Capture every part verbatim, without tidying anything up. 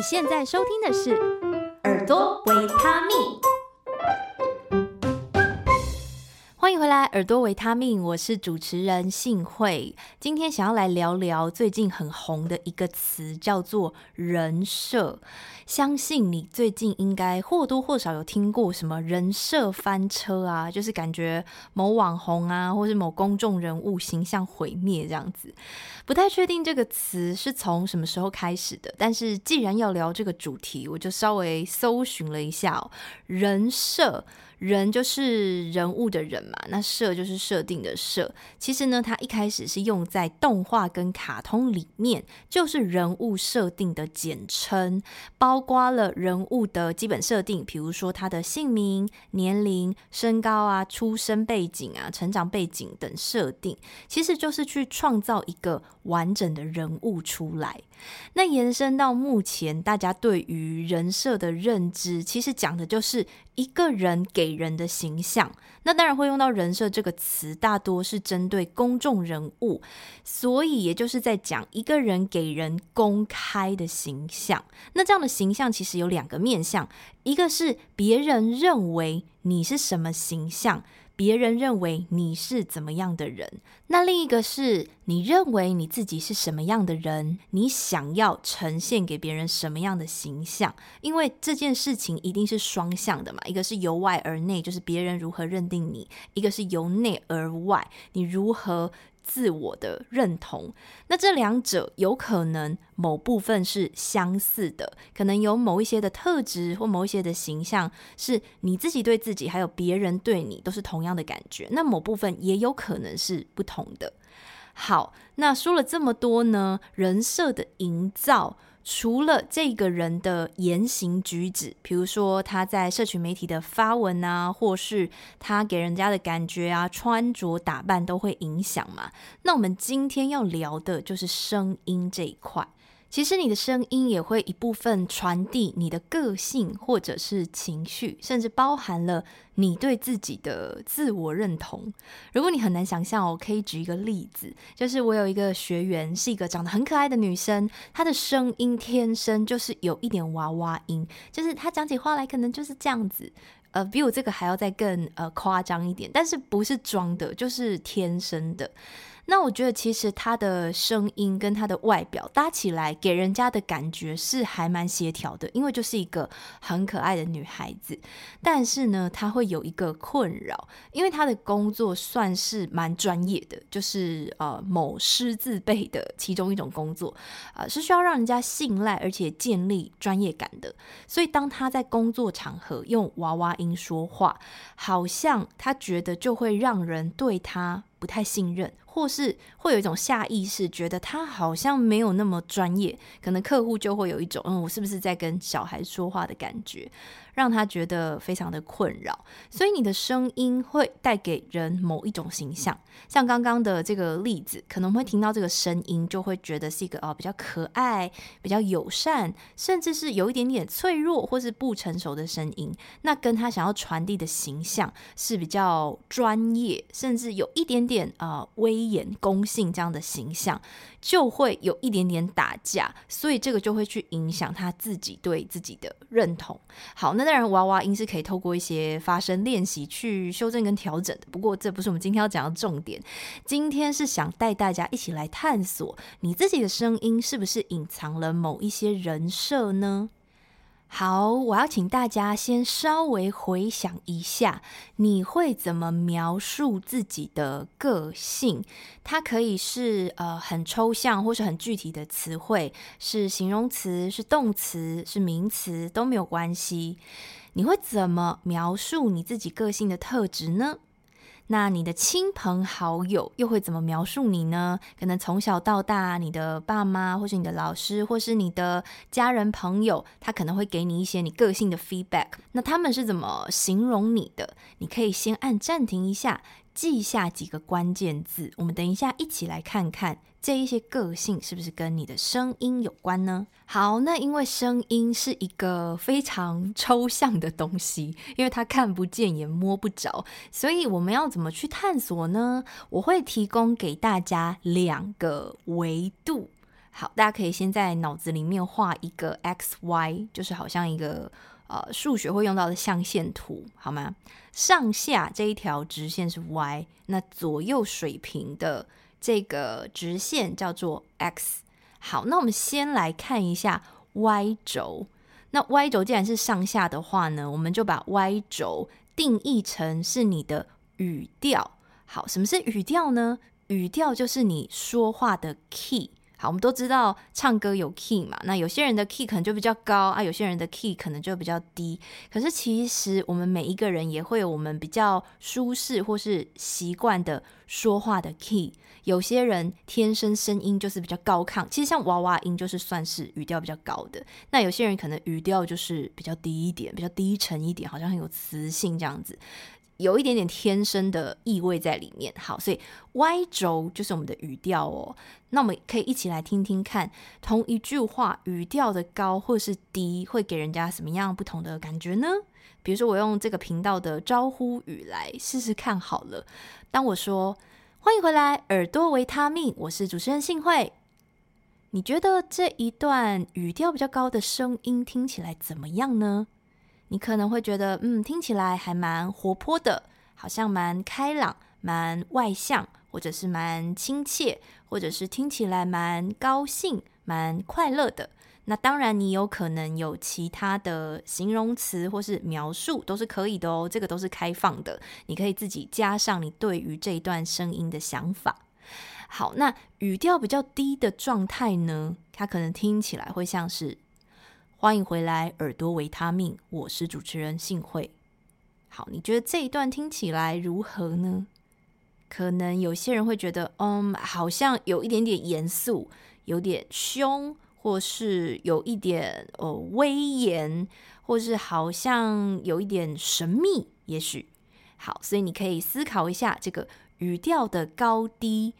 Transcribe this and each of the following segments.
你现在收听的是耳朵维他命，欢迎回来耳朵维他命，我是主持人信慧。今天想要来聊聊最近很红的一个词，叫做人设。相信你最近应该或多或少有听过什么人设翻车啊，就是感觉某网红啊或是某公众人物形象毁灭这样子。不太确定这个词是从什么时候开始的，但是既然要聊这个主题，我就稍微搜寻了一下哦。人设，人就是人物的人嘛，那设就是设定的设。其实呢，它一开始是用在动画跟卡通里面，就是人物设定的简称，包括了人物的基本设定，比如说他的姓名、年龄、身高啊、出生背景啊、成长背景等设定，其实就是去创造一个完整的人物出来。那延伸到目前大家对于人设的认知，其实讲的就是一个人给人的形象。那当然会用到人设这个词，大多是针对公众人物，所以也就是在讲一个人给人公开的形象。那这样的形象其实有两个面向，一个是别人认为你是什么形象，别人认为你是怎么样的人，那另一个是你认为你自己是什么样的人，你想要呈现给别人什么样的形象。因为这件事情一定是双向的嘛，一个是由外而内，就是别人如何认定你，一个是由内而外，你如何自我的认同。那这两者有可能某部分是相似的，可能有某一些的特质或某一些的形象是你自己对自己还有别人对你都是同样的感觉，那某部分也有可能是不同的。好，那说了这么多呢，人设的营造除了这个人的言行举止，比如说他在社群媒体的发文啊，或是他给人家的感觉啊，穿着打扮都会影响嘛。那我们今天要聊的就是声音这一块。其实你的声音也会一部分传递你的个性或者是情绪，甚至包含了你对自己的自我认同。如果你很难想象，我可以举一个例子，就是我有一个学员是一个长得很可爱的女生，她的声音天生就是有一点娃娃音，就是她讲起话来可能就是这样子，呃，比我这个还要再更呃夸张一点，但是不是装的，就是天生的。那我觉得其实他的声音跟他的外表搭起来给人家的感觉是还蛮协调的，因为就是一个很可爱的女孩子。但是呢，他会有一个困扰，因为他的工作算是蛮专业的，就是呃某师字辈的其中一种工作，呃，是需要让人家信赖而且建立专业感的。所以当他在工作场合用娃娃音说话，好像他觉得就会让人对他不太信任，或是会有一种下意识觉得他好像没有那么专业，可能客户就会有一种嗯，我是不是在跟小孩说话的感觉，让他觉得非常的困扰。所以你的声音会带给人某一种形象，像刚刚的这个例子，可能会听到这个声音就会觉得是一个、哦、比较可爱、比较友善，甚至是有一点点脆弱或是不成熟的声音，那跟他想要传递的形象是比较专业，甚至有一点点点、呃、威严公信这样的形象，就会有一点点打架，所以这个就会去影响他自己对自己的认同。好，那当然娃娃音是可以透过一些发声练习去修正跟调整的，不过这不是我们今天要讲的重点。今天是想带大家一起来探索你自己的声音是不是隐藏了某一些人设呢？好，我要请大家先稍微回想一下，你会怎么描述自己的个性？它可以是呃很抽象或是很具体的词汇，是形容词、是动词、是名词都没有关系。你会怎么描述你自己个性的特质呢？那你的亲朋好友又会怎么描述你呢？可能从小到大，你的爸妈或是你的老师或是你的家人朋友，他可能会给你一些你个性的 feedback， 那他们是怎么形容你的？你可以先按暂停一下，记下几个关键字，我们等一下一起来看看这一些个性是不是跟你的声音有关呢？好，那因为声音是一个非常抽象的东西，因为它看不见也摸不着，所以我们要怎么去探索呢？我会提供给大家两个维度。好，大家可以先在脑子里面画一个 X Y， 就是好像一个呃数学会用到的象限图，好吗？上下这一条直线是 Y， 那左右水平的这个直线叫做 X。 好，那我们先来看一下 Y 轴。那 Y 轴既然是上下的话呢，我们就把 Y 轴定义成是你的语调。好，什么是语调呢？语调就是你说话的 key。 好，我们都知道唱歌有 key 嘛，那有些人的 key 可能就比较高啊，有些人的 key 可能就比较低，可是其实我们每一个人也会有我们比较舒适或是习惯的说话的 key。 有些人天生声音就是比较高亢，其实像娃娃音就是算是语调比较高的，那有些人可能语调就是比较低一点，比较低沉一点，好像很有磁性这样子，有一点点天生的意味在里面。好，所以 Y 轴就是我们的语调哦。那我们可以一起来听听看，同一句话语调的高或是低会给人家什么样不同的感觉呢？比如说我用这个频道的招呼语来试试看好了。当我说欢迎回来耳朵维他命，我是主持人信慧，你觉得这一段语调比较高的声音听起来怎么样呢？你可能会觉得嗯，听起来还蛮活泼的，好像蛮开朗，蛮外向，或者是蛮亲切，或者是听起来蛮高兴，蛮快乐的。那当然你有可能有其他的形容词或是描述都是可以的哦，这个都是开放的，你可以自己加上你对于这一段声音的想法。好，那语调比较低的状态呢，它可能听起来会像是欢迎回来耳朵维他命，我是主持人信慧。好，你觉得这一段听起来如何呢？可能有些人会觉得嗯，好像有一点点严肃，有点凶，或是有一点、哦、威严，或是好像有一点神秘也许。好，所以你可以思考一下，这个语调的高低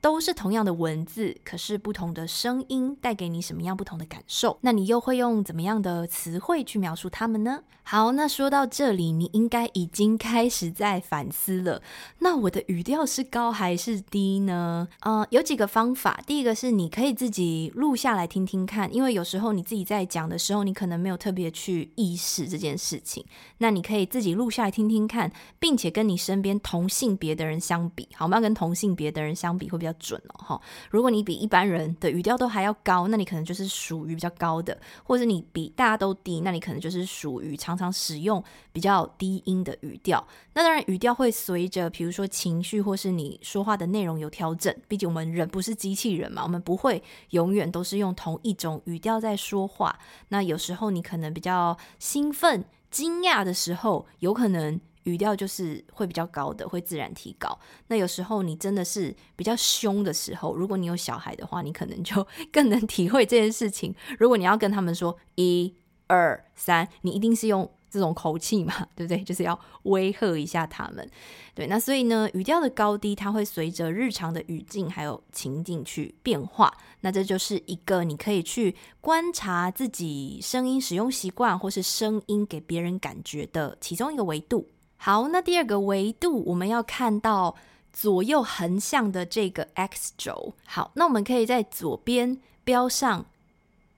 都是同样的文字，可是不同的声音带给你什么样不同的感受，那你又会用怎么样的词汇去描述它们呢？好，那说到这里你应该已经开始在反思了，那我的语调是高还是低呢？呃，有几个方法。第一个是你可以自己录下来听听看，因为有时候你自己在讲的时候你可能没有特别去意识这件事情，那你可以自己录下来听听看，并且跟你身边同性别的人相比。好，我们要跟同性别的人相比会比较准哦。如果你比一般人的语调都还要高，那你可能就是属于比较高的，或者你比大家都低，那你可能就是属于常常使用比较低音的语调。那当然语调会随着比如说情绪或是你说话的内容有调整，毕竟我们人不是机器人嘛，我们不会永远都是用同一种语调在说话。那有时候你可能比较兴奋惊讶的时候，有可能语调就是会比较高的，会自然提高。那有时候你真的是比较凶的时候，如果你有小孩的话，你可能就更能体会这件事情。如果你要跟他们说一二三，你一定是用这种口气嘛，对不对？就是要威吓一下他们。对，那所以呢，语调的高低它会随着日常的语境还有情境去变化。那这就是一个你可以去观察自己声音使用习惯或是声音给别人感觉的其中一个维度。好，那第二个维度我们要看到左右横向的这个 X 轴。好，那我们可以在左边标上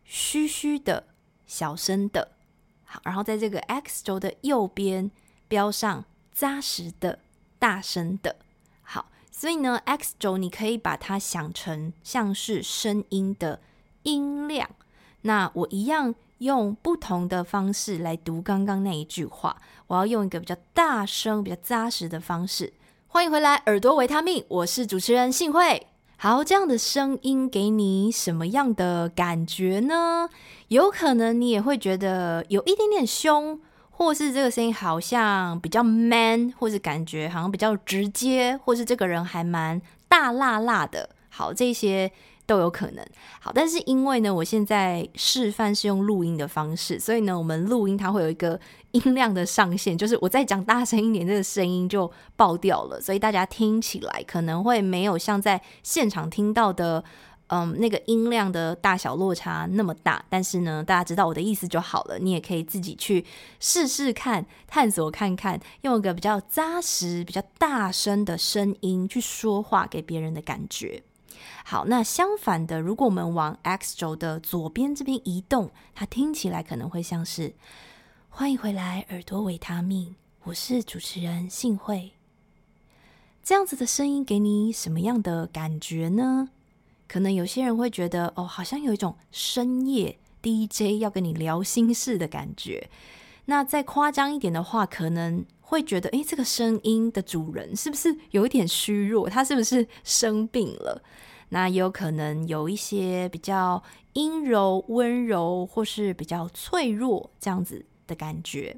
嘘嘘的、小声的。好，然后在这个 X 轴的右边标上扎实的、大声的。好，所以呢 X 轴你可以把它想成像是声音的音量。那我一样用不同的方式来读刚刚那一句话，我要用一个比较大声比较扎实的方式，欢迎回来耳朵维他命，我是主持人信慧。好，这样的声音给你什么样的感觉呢？有可能你也会觉得有一点点凶，或是这个声音好像比较 man， 或是感觉好像比较直接，或是这个人还蛮大辣辣的。好，这些都有可能。好，但是因为呢我现在示范是用录音的方式，所以呢我们录音它会有一个音量的上限，就是我再讲大声一点这个声音就爆掉了，所以大家听起来可能会没有像在现场听到的嗯，那个音量的大小落差那么大，但是呢大家知道我的意思就好了。你也可以自己去试试看，探索看看，用一个比较扎实比较大声的声音去说话给别人的感觉。好，那相反的，如果我们往 X 轴的左边这边移动，它听起来可能会像是：欢迎回来耳朵维他命，我是主持人信慧。这样子的声音给你什么样的感觉呢？可能有些人会觉得哦，好像有一种深夜 D J 要跟你聊心事的感觉。那再夸张一点的话，可能会觉得诶，这个声音的主人是不是有一点虚弱，他是不是生病了？那也有可能有一些比较阴柔温柔或是比较脆弱这样子的感觉。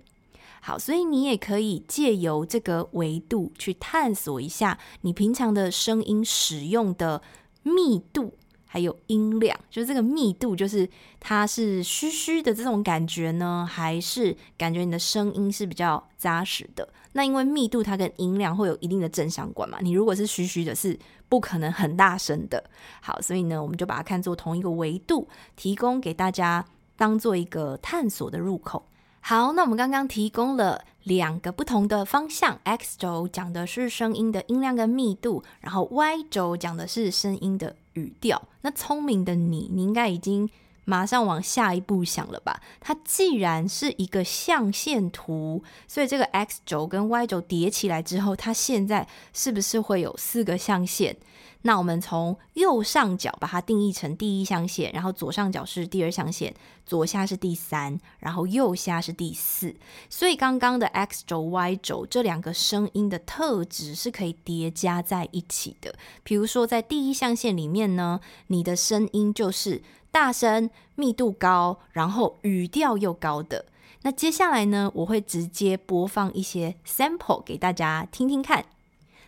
好，所以你也可以借由这个维度去探索一下你平常的声音使用的密度还有音量，就是这个密度，就是它是虚虚的这种感觉呢，还是感觉你的声音是比较扎实的？那因为密度它跟音量会有一定的正相关嘛，你如果是虚虚的，是不可能很大声的。好，所以呢，我们就把它看作同一个维度，提供给大家当做一个探索的入口。好，那我们刚刚提供了两个不同的方向， X 轴讲的是声音的音量跟密度，然后 Y 轴讲的是声音的语调。那聪明的你，你应该已经马上往下一步想了吧？它既然是一个象限图，所以这个 X 轴跟 Y 轴叠起来之后，它现在是不是会有四个象限？那我们从右上角把它定义成第一象限，然后左上角是第二象限，左下是第三，然后右下是第四。所以刚刚的 X 轴 Y 轴这两个声音的特质是可以叠加在一起的。比如说在第一象限里面呢，你的声音就是大声、密度高，然后语调又高的。那接下来呢，我会直接播放一些 sample 给大家听听看。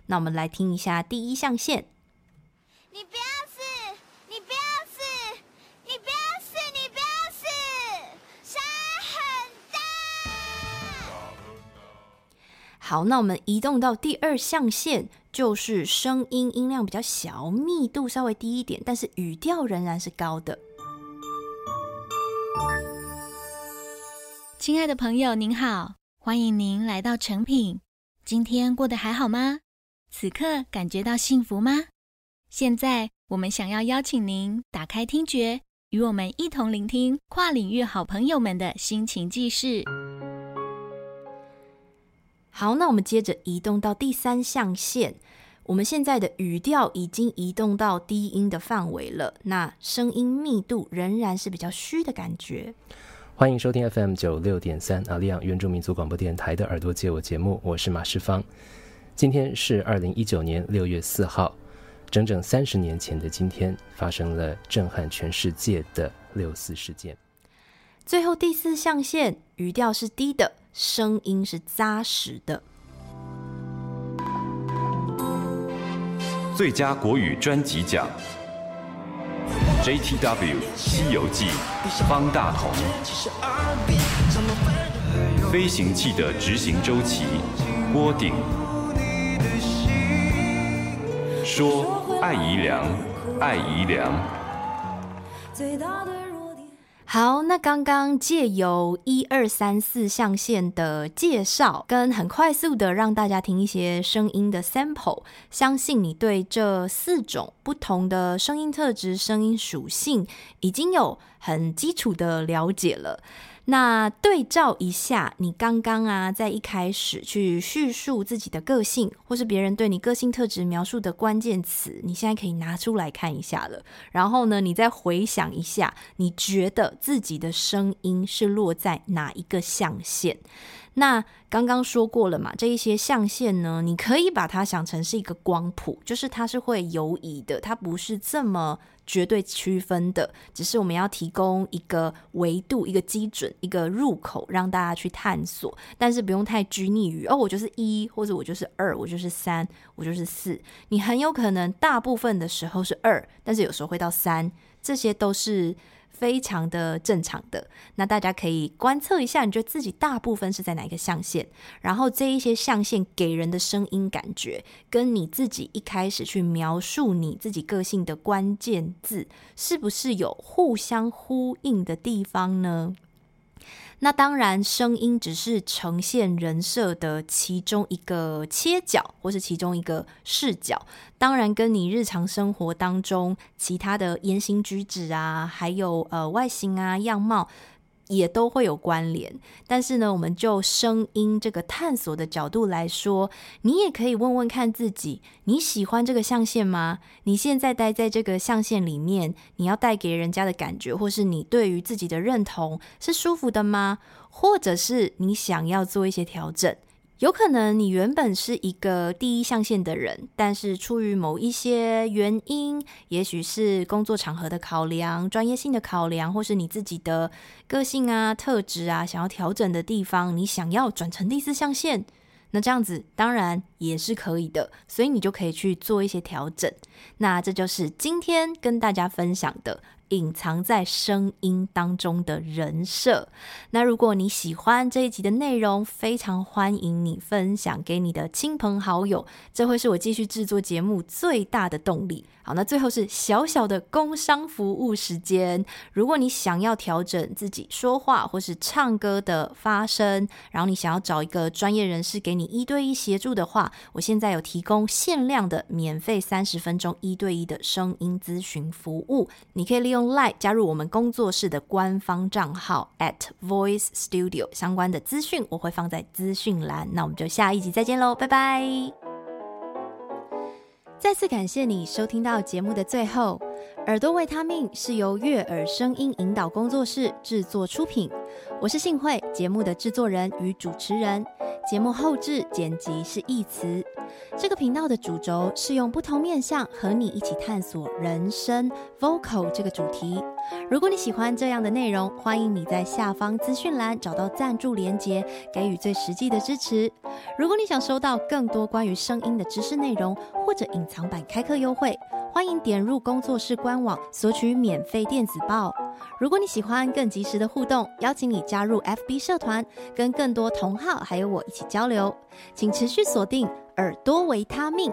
那我们来听一下第一象限。你不要死！你不要死！你不要死！你不要死！沙很大。好，那我们移动到第二象限，就是声音音量比较小，密度稍微低一点，但是语调仍然是高的。亲爱的朋友，您好，欢迎您来到诚品。今天过得还好吗？此刻感觉到幸福吗？现在我们想要邀请您打开听觉，与我们一同聆听跨领域好朋友们的心情记事。好，那我们接着移动到第三象限，我们现在的语调已经移动到低音的范围了，那声音密度仍然是比较虚的感觉。欢迎收听 F M 九十六点三 阿利昂原住民族广播电台的耳朵借我节目，我是马世芳。今天是二零一九年六月四号，整整三十年前的今天，发生了震撼全世界的六四事件。最后第四象限，语调是低的，声音是扎实的。最佳国语专辑奖 J T W 西游记方大同。飞行器的执行周期郭鼎。说艾怡良，艾怡良。好，那刚刚借由一二三四象限的介绍，跟很快速的让大家听一些声音的 sample， 相信你对这四种不同的声音特质、声音属性已经有很基础的了解了。那对照一下你刚刚啊在一开始去叙述自己的个性，或是别人对你个性特质描述的关键词，你现在可以拿出来看一下了。然后呢，你再回想一下你觉得自己的声音是落在哪一个象限。那刚刚说过了嘛，这一些象限呢，你可以把它想成是一个光谱，就是它是会游移的，它不是这么绝对区分的，只是我们要提供一个维度、一个基准、一个入口让大家去探索，但是不用太拘泥于哦，我就是一，或者我就是二，我就是三，我就是四。你很有可能大部分的时候是二，但是有时候会到三，这些都是非常的正常的。那大家可以观测一下，你觉得自己大部分是在哪一个象限，然后这一些象限给人的声音感觉跟你自己一开始去描述你自己个性的关键字是不是有互相呼应的地方呢？那当然声音只是呈现人设的其中一个切角或是其中一个视角，当然跟你日常生活当中其他的言行举止啊，还有、呃、外形啊样貌也都会有关联。但是呢，我们就声音这个探索的角度来说，你也可以问问看自己，你喜欢这个象限吗？你现在待在这个象限里面，你要带给人家的感觉，或是你对于自己的认同是舒服的吗？或者是你想要做一些调整？有可能你原本是一个第一象限的人，但是出于某一些原因，也许是工作场合的考量、专业性的考量，或是你自己的个性啊、特质啊，想要调整的地方，你想要转成第四象限，那这样子当然也是可以的，所以你就可以去做一些调整。那这就是今天跟大家分享的隐藏在声音当中的人设。那如果你喜欢这一集的内容，非常欢迎你分享给你的亲朋好友，这会是我继续制作节目最大的动力。好，那最后是小小的工商服务时间。如果你想要调整自己说话或是唱歌的发声，然后你想要找一个专业人士给你一对一协助的话，我现在有提供限量的免费三十分钟一对一的声音咨询服务，你可以利用Line 加入我们工作室的官方账号 at voice studio， 相关的资讯我会放在资讯栏。那我们就下一集再见咯，拜拜。再次感谢你收听到节目的最后。耳朵维他命是由悦耳声音引导工作室制作出品，我是信慧，节目的制作人与主持人，节目后制剪辑是易词。这个频道的主轴是用不同面向和你一起探索人声 vocal 这个主题。如果你喜欢这样的内容，欢迎你在下方资讯栏找到赞助连结，给予最实际的支持。如果你想收到更多关于声音的知识内容，或者隐藏版开课优惠，欢迎点入工作室官网索取免费电子报。如果你喜欢更及时的互动，邀请你加入 F B 社团，跟更多同好还有我一起交流。请持续锁定耳朵维他命。